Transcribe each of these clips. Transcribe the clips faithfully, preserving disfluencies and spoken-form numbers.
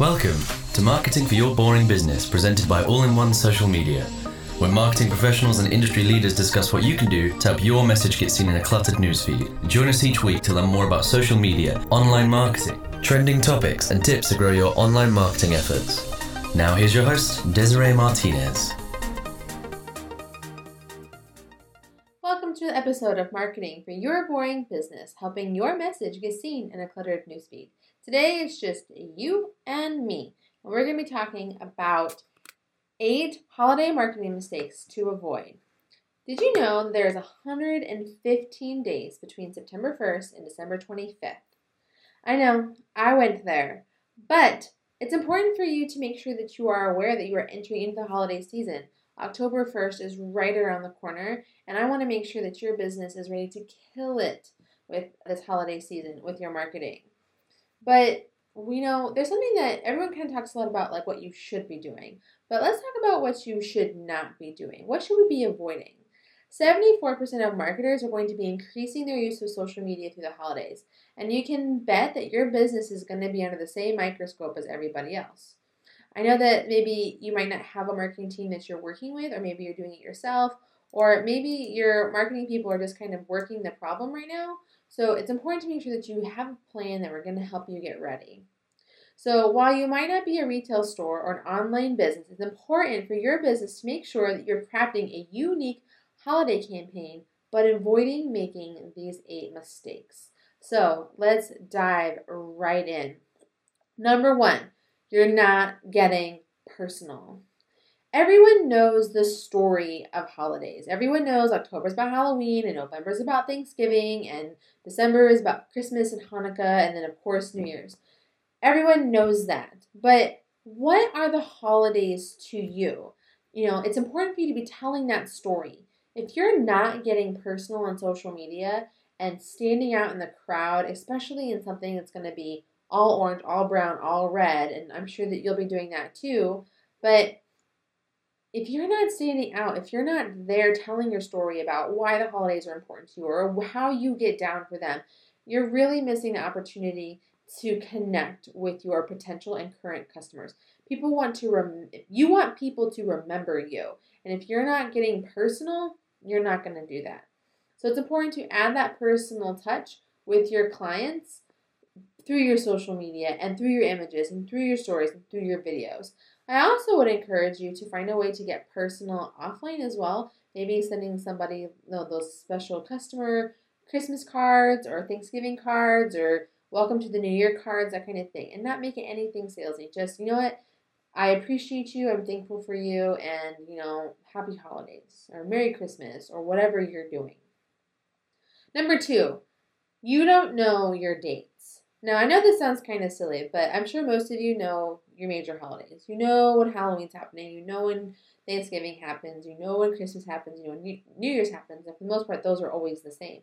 Welcome to Marketing for Your Boring Business, presented by All-in-One Social Media, where marketing professionals and industry leaders discuss what you can do to help your message get seen in a cluttered newsfeed. Join us each week to learn more about social media, online marketing, trending topics, and tips to grow your online marketing efforts. Now here's your host, Desiree Martinez. Welcome to an episode of Marketing for Your Boring Business, helping your message get seen in a cluttered newsfeed. Today is just you and me, and we're going to be talking about eight holiday marketing mistakes to avoid. Did you know there's one hundred fifteen days between September first and December twenty-fifth? I know, I went there, but it's important for you to make sure that you are aware that you are entering into the holiday season. October first is right around the corner, and I want to make sure that your business is ready to kill it with this holiday season with your marketing. But we know there's something that everyone kind of talks a lot about, like what you should be doing. But let's talk about what you should not be doing. What should we be avoiding? seventy-four percent of marketers are going to be increasing their use of social media through the holidays. And you can bet that your business is going to be under the same microscope as everybody else. I know that maybe you might not have a marketing team that you're working with, or maybe you're doing it yourself, or maybe your marketing people are just kind of working the problem right now. So it's important to make sure that you have a plan that we're going to help you get ready. So while you might not be a retail store or an online business, it's important for your business to make sure that you're crafting a unique holiday campaign, but avoiding making these eight mistakes. So let's dive right in. Number one, you're not getting personal. Everyone knows the story of holidays. Everyone knows October's about Halloween, and November's about Thanksgiving, and December is about Christmas and Hanukkah, and then, of course, New Year's. Everyone knows that. But what are the holidays to you? You know, it's important for you to be telling that story. If you're not getting personal on social media and standing out in the crowd, especially in something that's going to be all orange, all brown, all red, and I'm sure that you'll be doing that too, but if you're not standing out, if you're not there telling your story about why the holidays are important to you or how you get down for them, you're really missing the opportunity to connect with your potential and current customers. People want to, rem- you want people to remember you. And if you're not getting personal, you're not going to do that. So it's important to add that personal touch with your clients through your social media and through your images and through your stories and through your videos. I also would encourage you to find a way to get personal offline as well. Maybe sending somebody, you know, those special customer Christmas cards or Thanksgiving cards or welcome to the New Year cards, that kind of thing. And not make it anything salesy. Just, you know what, I appreciate you, I'm thankful for you, and, you know, happy holidays or Merry Christmas or whatever you're doing. Number two, you don't know your dates. Now, I know this sounds kind of silly, but I'm sure most of you know your major holidays. You know when Halloween's happening, you know when Thanksgiving happens, you know when Christmas happens, you know when New Year's happens, and for the most part, those are always the same.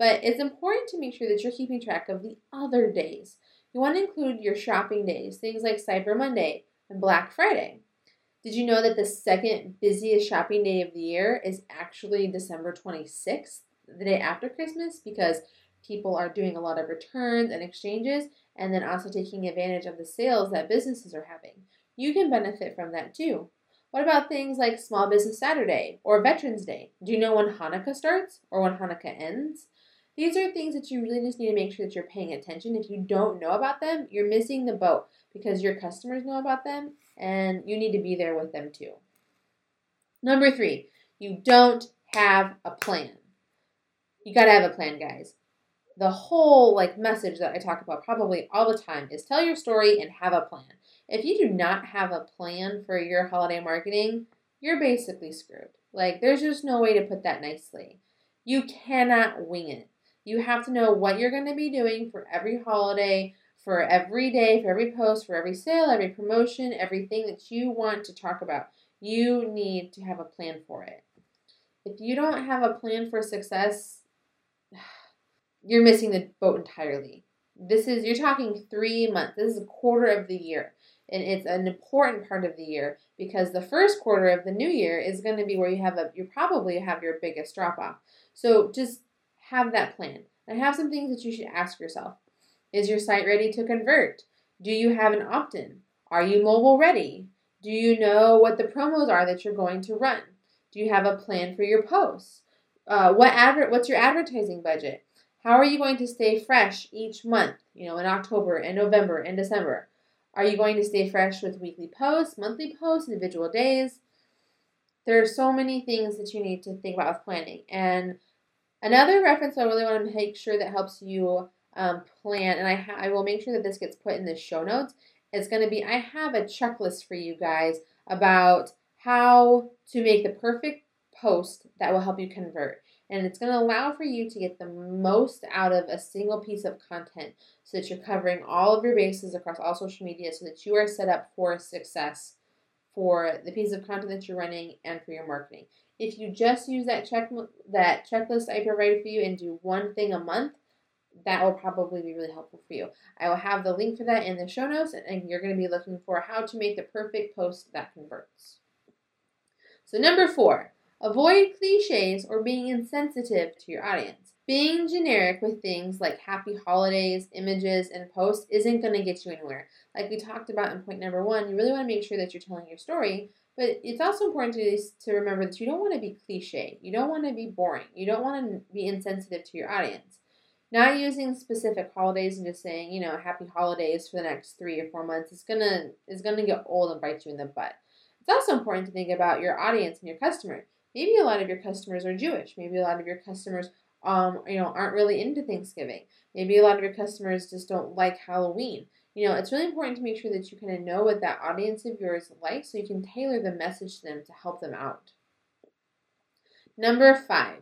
But it's important to make sure that you're keeping track of the other days. You want to include your shopping days, things like Cyber Monday and Black Friday. Did you know that the second busiest shopping day of the year is actually December twenty-sixth, the day after Christmas, because people are doing a lot of returns and exchanges, and then also taking advantage of the sales that businesses are having. You can benefit from that too. What about things like Small Business Saturday or Veterans Day? Do you know when Hanukkah starts or when Hanukkah ends? These are things that you really just need to make sure that you're paying attention. If you don't know about them, you're missing the boat because your customers know about them and you need to be there with them too. Number three, you don't have a plan. You gotta have a plan, guys. The whole like message that I talk about probably all the time is tell your story and have a plan. If you do not have a plan for your holiday marketing, you're basically screwed. Like there's just no way to put that nicely. You cannot wing it. You have to know what you're going to be doing for every holiday, for every day, for every post, for every sale, every promotion, everything that you want to talk about. You need to have a plan for it. If you don't have a plan for success, you're missing the boat entirely. This is, you're talking three months. This is a quarter of the year. And it's an important part of the year because the first quarter of the new year is going to be where you have a, you probably have your biggest drop off. So just have that plan. And have some things that you should ask yourself. Is your site ready to convert? Do you have an opt-in? Are you mobile ready? Do you know what the promos are that you're going to run? Do you have a plan for your posts? Uh, what adver- what's your advertising budget? How are you going to stay fresh each month, you know, in October and November and December? Are you going to stay fresh with weekly posts, monthly posts, individual days? There are so many things that you need to think about with planning. And another reference I really want to make sure that helps you um, plan, and I, ha- I will make sure that this gets put in the show notes, is going to be, I have a checklist for you guys about how to make the perfect post that will help you convert. And it's going to allow for you to get the most out of a single piece of content so that you're covering all of your bases across all social media so that you are set up for success for the piece of content that you're running and for your marketing. If you just use that check that checklist I provided for you and do one thing a month, that will probably be really helpful for you. I will have the link for that in the show notes, and you're going to be looking for how to make the perfect post that converts. So number four, avoid cliches or being insensitive to your audience. Being generic with things like happy holidays, images, and posts isn't going to get you anywhere. Like we talked about in point number one, you really want to make sure that you're telling your story, but it's also important to, to remember that you don't want to be cliche. You don't want to be boring. You don't want to be insensitive to your audience. Not using specific holidays and just saying, you know, happy holidays for the next three or four months is gonna is gonna get old and bite you in the butt. It's also important to think about your audience and your customer. Maybe a lot of your customers are Jewish. Maybe a lot of your customers, um, you know, aren't really into Thanksgiving. Maybe a lot of your customers just don't like Halloween. You know, it's really important to make sure that you kind of know what that audience of yours likes so you can tailor the message to them to help them out. Number five,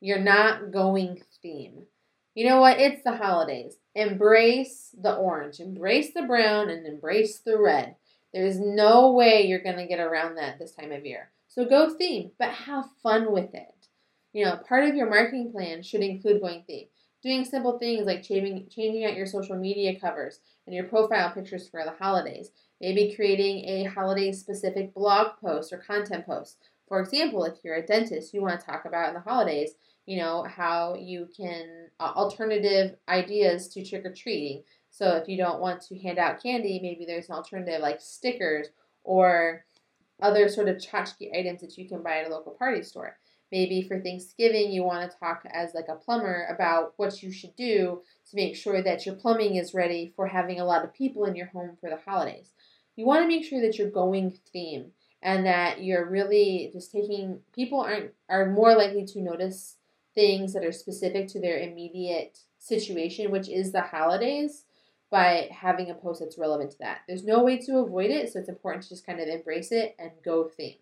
you're not going theme. You know what? It's the holidays. Embrace the orange, embrace the brown, and embrace the red. There's no way you're going to get around that this time of year. So go theme, but have fun with it. You know, part of your marketing plan should include going theme. Doing simple things like changing, changing out your social media covers and your profile pictures for the holidays. Maybe creating a holiday-specific blog post or content post. For example, if you're a dentist, you want to talk about in the holidays, you know, how you can uh, alternative ideas to trick-or-treating. So if you don't want to hand out candy, maybe there's an alternative like stickers or other sort of tchotchke items that you can buy at a local party store. Maybe for Thanksgiving, you want to talk as like a plumber about what you should do to make sure that your plumbing is ready for having a lot of people in your home for the holidays. You want to make sure that you're going theme and that you're really just taking, people aren't are more likely to notice things that are specific to their immediate situation, which is the holidays, by having a post that's relevant to that. There's no way to avoid it, so it's important to just kind of embrace it and go theme.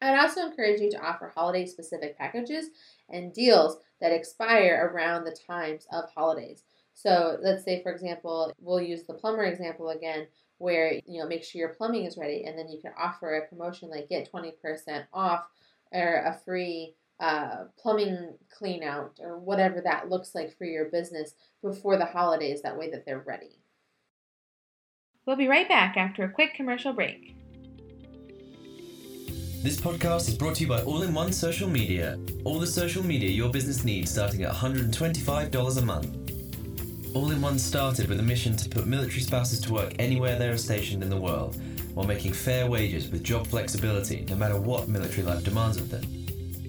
I'd also encourage you to offer holiday-specific packages and deals that expire around the times of holidays. So let's say, for example, we'll use the plumber example again, where, you know, make sure your plumbing is ready, and then you can offer a promotion like get twenty percent off or a free Uh, plumbing clean out or whatever that looks like for your business before the holidays, that way that they're ready. We'll be right back after a quick commercial break. This podcast is brought to you by All-in-One Social Media. All the social media your business needs starting at one hundred twenty-five dollars a month. All-in-One started with a mission to put military spouses to work anywhere they are stationed in the world while making fair wages with job flexibility no matter what military life demands of them.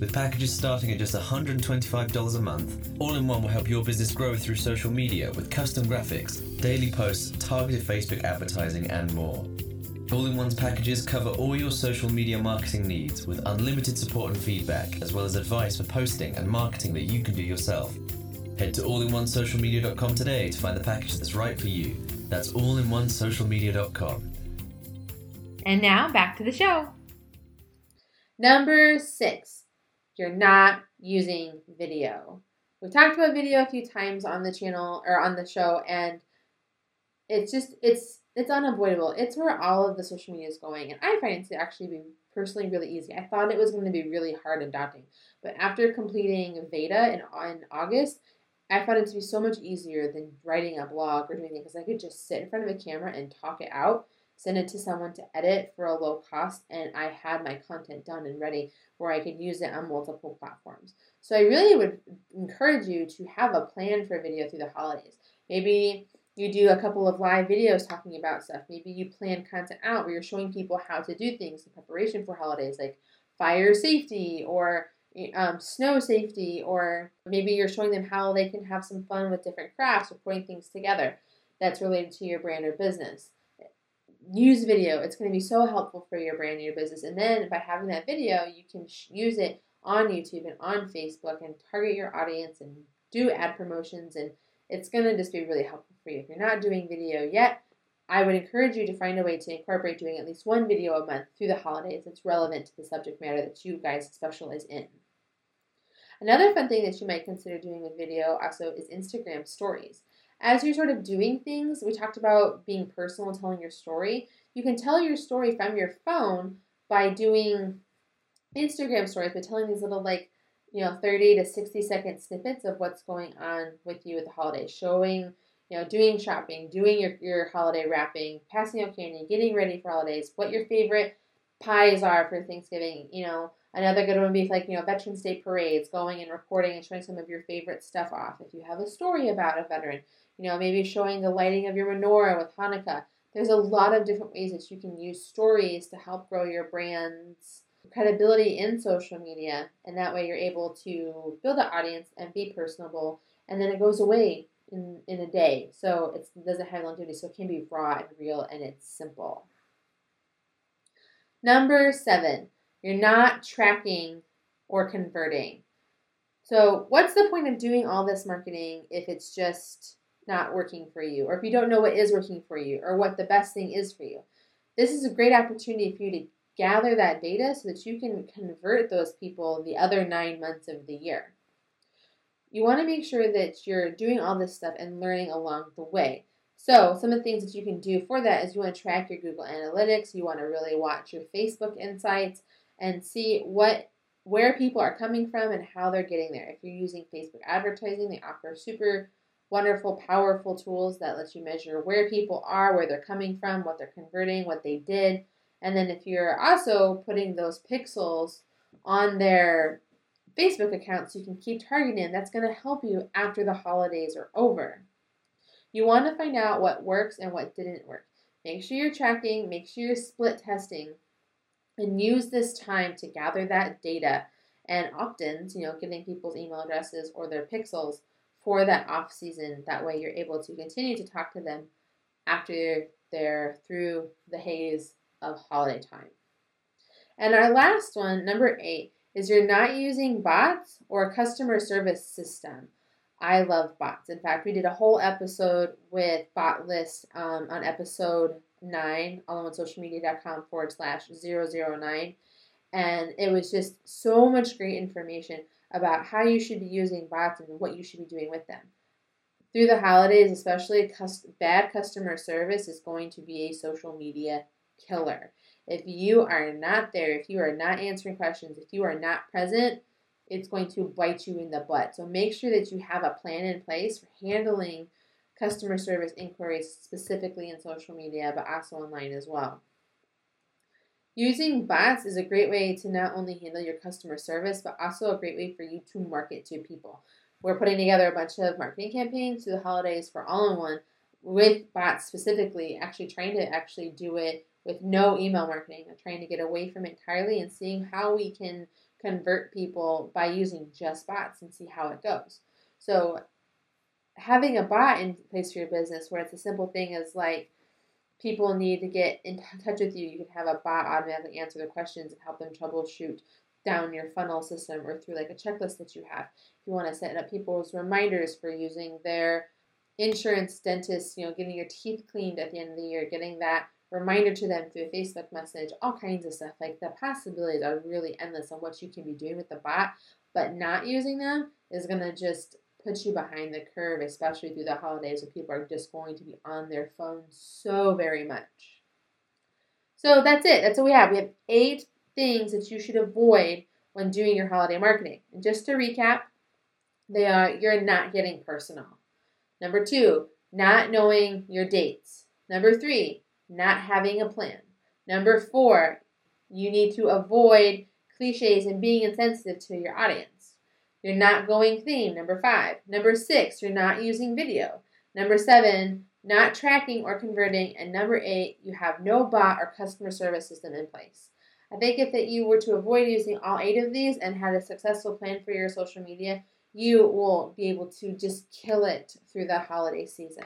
With packages starting at just one hundred twenty-five dollars a month, All-in-One will help your business grow through social media with custom graphics, daily posts, targeted Facebook advertising, and more. All-in-One's packages cover all your social media marketing needs with unlimited support and feedback, as well as advice for posting and marketing that you can do yourself. Head to all in one social media dot com today to find the package that's right for you. That's all in one social media dot com. And now, back to the show. Number six. You're not using video. We've talked about video a few times on the channel or on the show, and it's just, it's it's unavoidable. It's where all of the social media is going, and I find it to actually be personally really easy. I thought it was going to be really hard and daunting, but after completing Veda in, in August, I found it to be so much easier than writing a blog or doing anything, because I could just sit in front of a camera and talk it out, send it to someone to edit for a low cost, and I had my content done and ready where I could use it on multiple platforms. So I really would encourage you to have a plan for video through the holidays. Maybe You do a couple of live videos talking about stuff. Maybe you plan content out where you're showing people how to do things in preparation for holidays, like fire safety or um, snow safety, or maybe you're showing them how they can have some fun with different crafts or putting things together that's related to your brand or business. Use video. It's going to be so helpful for your brand and your business. And then by having that video, you can sh- use it on YouTube and on Facebook and target your audience and do ad promotions, and it's going to just be really helpful for you. If you're not doing video yet, I would encourage you to find a way to incorporate doing at least one video a month through the holidays that's relevant to the subject matter that you guys specialize in. Another fun thing that you might consider doing with video also is Instagram stories. As you're sort of doing things, we talked about being personal and telling your story. You can tell your story from your phone by doing Instagram stories, but telling these little, like, you know, thirty to sixty second snippets of what's going on with you at the holiday, showing, you know, doing shopping, doing your, your holiday wrapping, passing out candy, getting ready for holidays, what your favorite pies are for Thanksgiving. You know, another good one would be like, you know, Veterans Day parades, going and recording and showing some of your favorite stuff off. If you have a story about a veteran, you know, maybe showing the lighting of your menorah with Hanukkah. There's a lot of different ways that you can use stories to help grow your brand's credibility in social media, and that way you're able to build an audience and be personable, and then it goes away in, in a day, so it's, it doesn't have longevity, so it can be raw and real, and it's simple. Number seven, you're not tracking or converting. So what's the point of doing all this marketing if it's just not working for you, or if you don't know what is working for you, or what the best thing is for you? This is a great opportunity for you to gather that data so that you can convert those people the other nine months of the year. You want to make sure that you're doing all this stuff and learning along the way. So some of the things that you can do for that is you want to track your Google Analytics, you want to really watch your Facebook insights and see what where people are coming from and how they're getting there. If you're using Facebook advertising, they offer super wonderful, powerful tools that let you measure where people are, where they're coming from, what they're converting, what they did. And then if you're also putting those pixels on their Facebook account so you can keep targeting, that's going to help you after the holidays are over. You want to find out what works and what didn't work. Make sure you're tracking, make sure you're split testing, and use this time to gather that data and opt-ins, you know, getting people's email addresses or their pixels for that off-season. That way you're able to continue to talk to them after they're through the haze of holiday time. And our last one, number eight, is you're not using bots or a customer service system. I love bots. In fact, we did a whole episode with BotList um, on episode nine, all in one social media dot com forward slash zero zero nine. And it was just so much great information about how you should be using bots and what you should be doing with them. Through the holidays, especially, cus- bad customer service is going to be a social media killer. If you are not there, if you are not answering questions, if you are not present, it's going to bite you in the butt. So make sure that you have a plan in place for handling customer service inquiries, specifically in social media, but also online as well. Using bots is a great way to not only handle your customer service, but also a great way for you to market to people. We're putting together a bunch of marketing campaigns through the holidays for All-in-One with bots specifically, actually trying to actually do it with no email marketing. I'm trying to get away from it entirely and seeing how we can convert people by using just bots and see how it goes. So having a bot in place for your business where it's a simple thing is like people need to get in touch with you. You can have a bot automatically answer their questions and help them troubleshoot down your funnel system or through like a checklist that you have. If you want to set up people's reminders for using their insurance, dentist, you know, getting your teeth cleaned at the end of the year, getting that reminder to them through a Facebook message, all kinds of stuff. Like, the possibilities are really endless on what you can be doing with the bot, but not using them is going to just put you behind the curve, especially through the holidays when people are just going to be on their phone so very much. So that's it. That's what we have. We have eight things that you should avoid when doing your holiday marketing. And just to recap, they are: you're not getting personal. Number two, not knowing your dates. Number three, not having a plan. Number four, you need to avoid cliches and being insensitive to your audience. You're not going theme, number five. Number six, you're not using video. Number seven, not tracking or converting, and number eight, you have no bot or customer service system in place. I think if that you were to avoid using all eight of these and had a successful plan for your social media, you will be able to just kill it through the holiday season.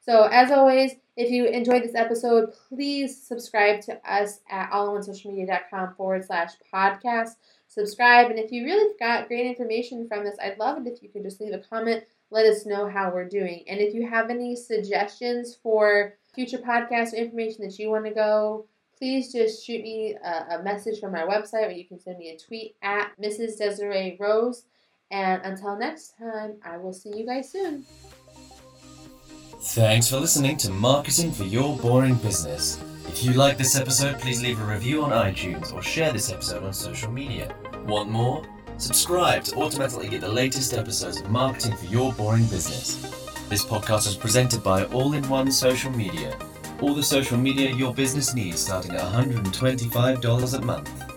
So as always, if you enjoyed this episode, please subscribe to us at all in one social media dot com forward slash podcast. Subscribe, and if you really got great information from this, I'd love it if you could just leave a comment. Let us know how we're doing. And if you have any suggestions for future podcasts or information that you want to go, please just shoot me a, a message from my website, or you can send me a tweet at Missus Desiree Rose. And until next time, I will see you guys soon. Thanks for listening to Marketing for Your Boring Business. If you like this episode, please leave a review on iTunes or share this episode on social media. Want more? Subscribe to automatically get the latest episodes of Marketing for Your Boring Business. This podcast is presented by All-in-One Social Media. All the social media your business needs starting at one hundred twenty-five dollars a month.